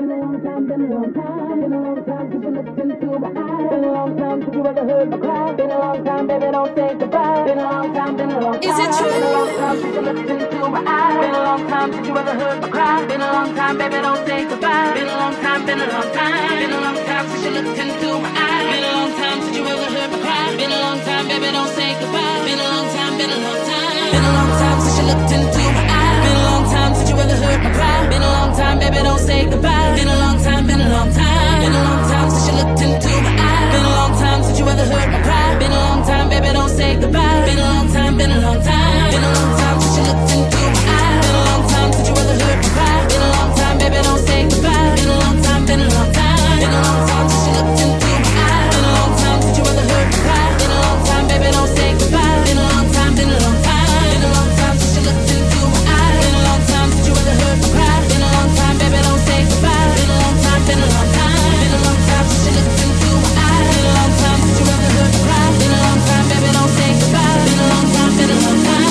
been a long time, been a long time since you looked into my eyes. Been a long time since you ever heard me cry. Been a long time, baby, don't say goodbye. Been a long time, been a long time. Is it true? Been a long time since you looked into my eyes. Been a long time since you ever heard me cry. Been a long time, baby, don't say goodbye. Been a long time, been a long time. Been a long time since you looked into my eyes. Been a long time since you ever heard me cry. Been a long time, baby, don't say goodbye. Been a long time, been a long time. Been a long time since you looked into my eyes. Since you ever heard me cry. Been a long time, baby, don't say goodbye. Been a long time, been a long time. Been a long time since you looked into my eyes. Been a long time since you ever heard me cry. Been a long time, baby, don't say goodbye. Been a long time, been a long time. Been a long time since you looked into my eyes. Been a long time since you ever heard me cry. Been a long time, baby, don't say goodbye. Been a long time, been a long time. Been a long time since you looked into my eyes. Been a long time since you ever heard me cry. Been a long time, baby, don't say goodbye. Been a long time, been a long time. Been a long time since you looked into my eyes. Been a long time, baby, don't say goodbye. Been a long time, been a long time. Been a long time since you looked into my eyes. Been a long time since you ever heard me cry. Been a long time, baby, don't say goodbye. Been a long time, been a long time. Been a long time since you looked into my eyes. Been a long time since you ever heard me cry. Been a long time, baby, don't say goodbye. Been a long time, been a long time. Been a long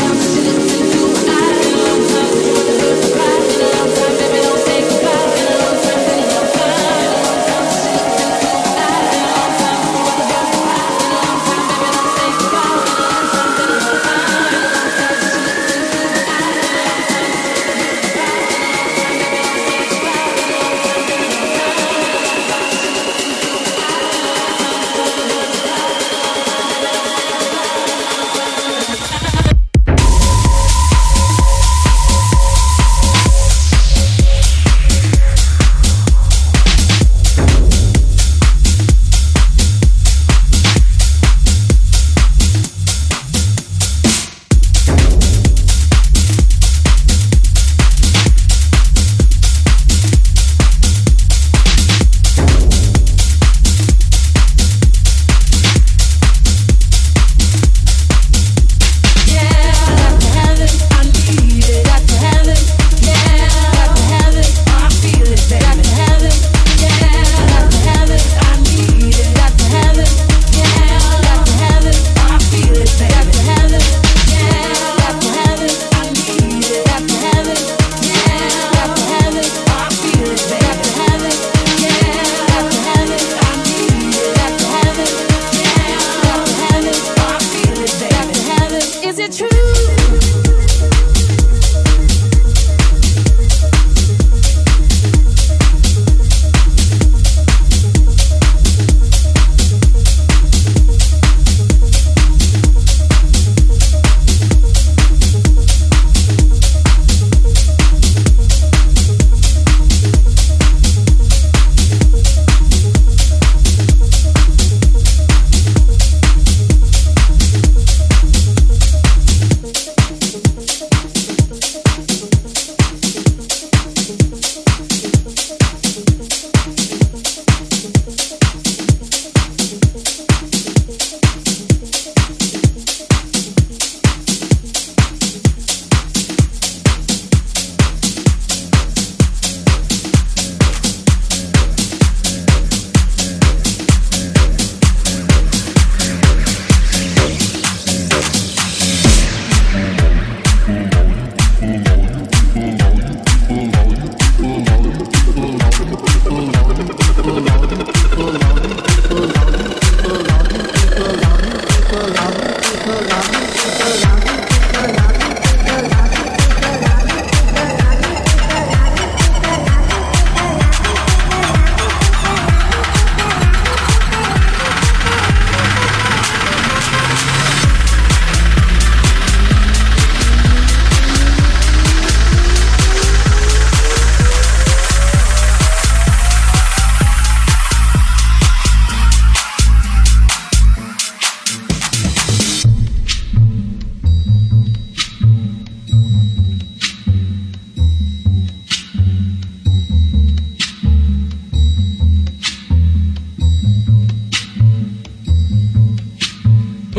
time since you looked into my eyes. Been a long time since you ever heard me cry. Been a long time, baby, don't say goodbye. Been a long time, been a long time. Been a long time since you looked into my eyes.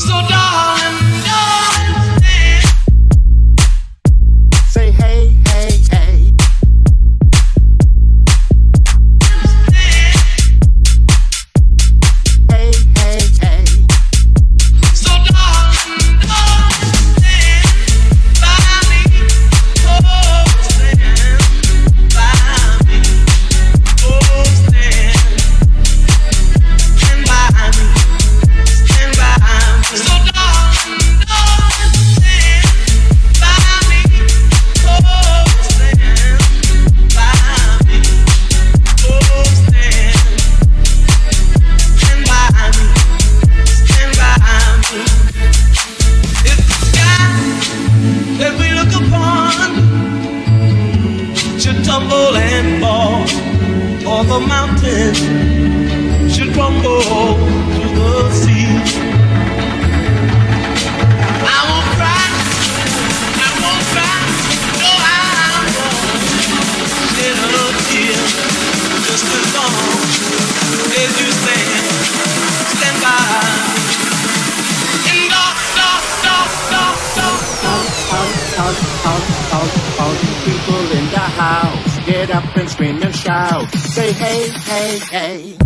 So darling, darling, stand. Say hey, hey, hey. Stand. Hey, hey, hey. So darling, darling, stand by me. Oh, stand by me. Oh, stand by me. Stand by me. So tumble and fall, or the mountain should crumble to the sea. I won't cry, no I won't shed a tear, just as long as you stand by me. And all the people in the house, get up and scream and shout. Say hey, hey, hey.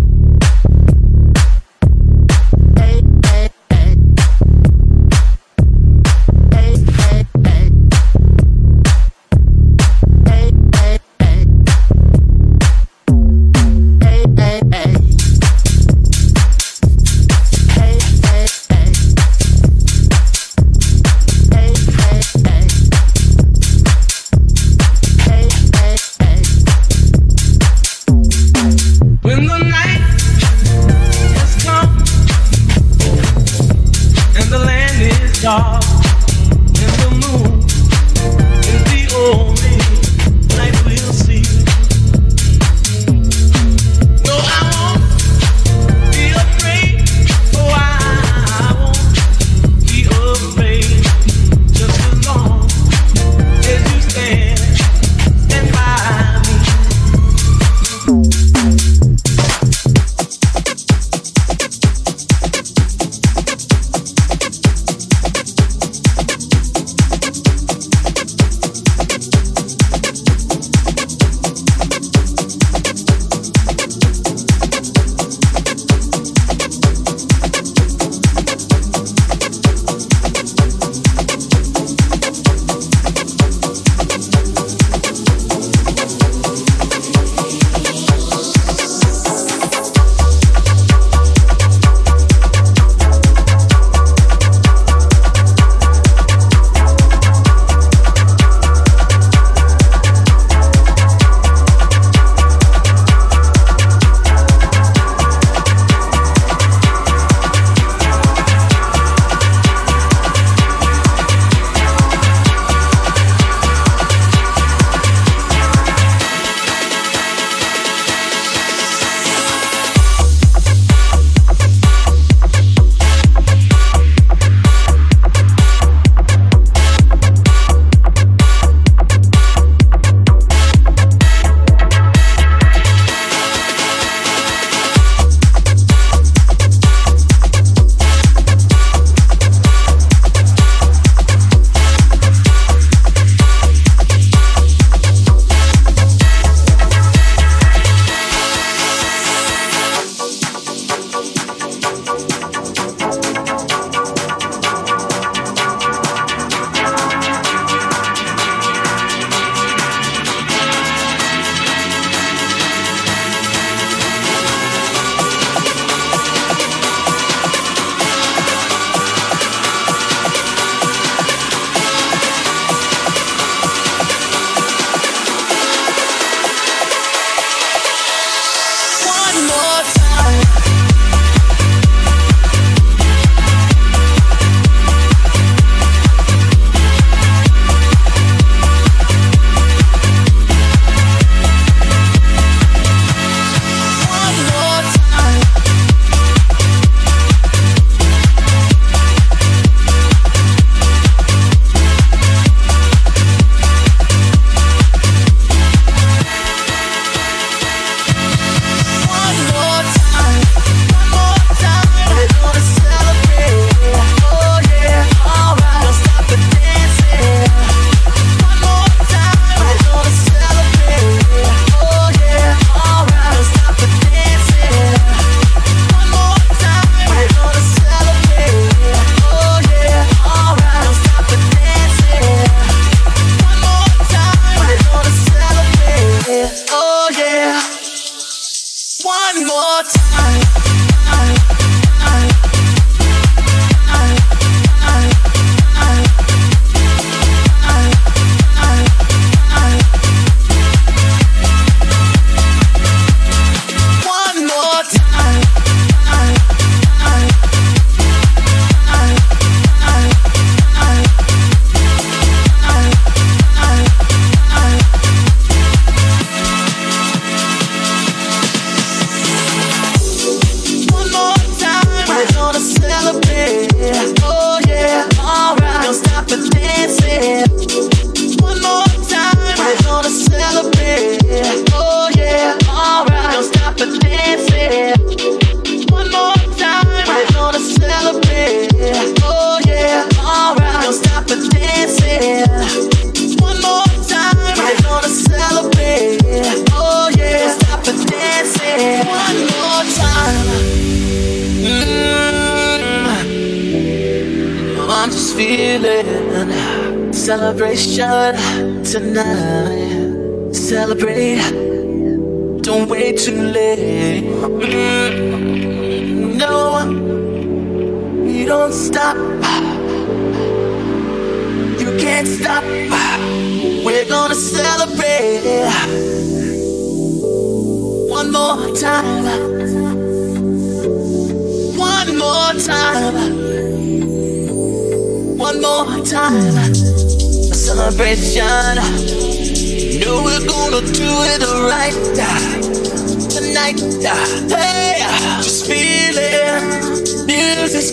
I'm just feeling celebration tonight. Celebrate, don't wait too late. No, you don't stop. You can't stop. We're gonna celebrate one more time. One more time, one more time. A celebration, you know we're gonna do it right tonight. Hey, just feel it. Music's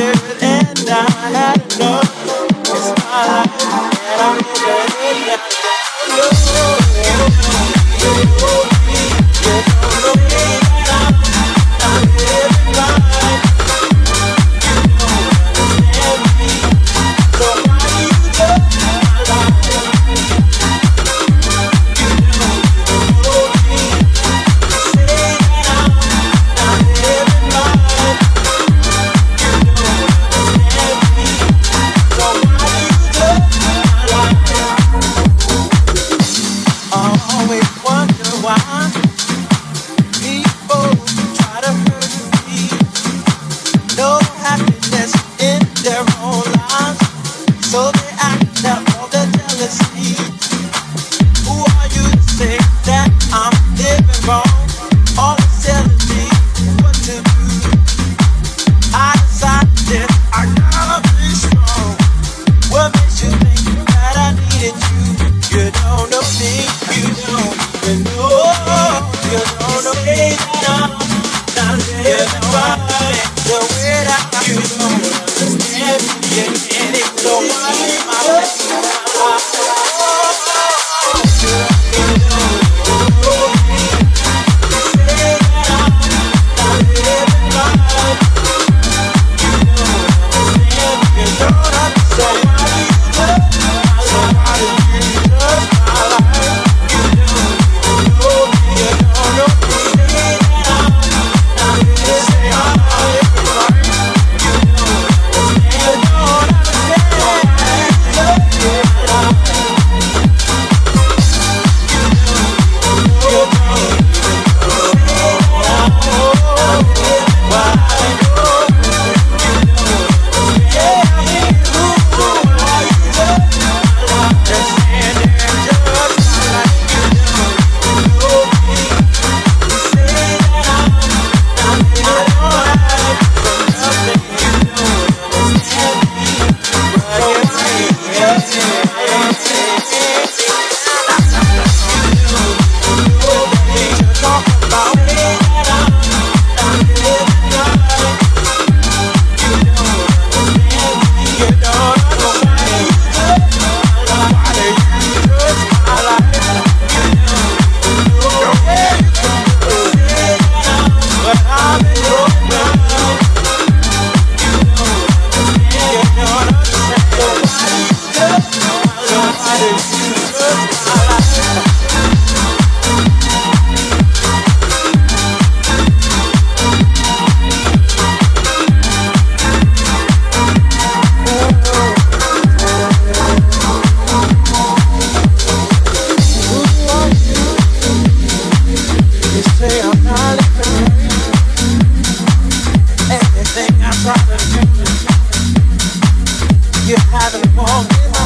injured and I had enough. It's my life and I'm injured and I you haven't walked.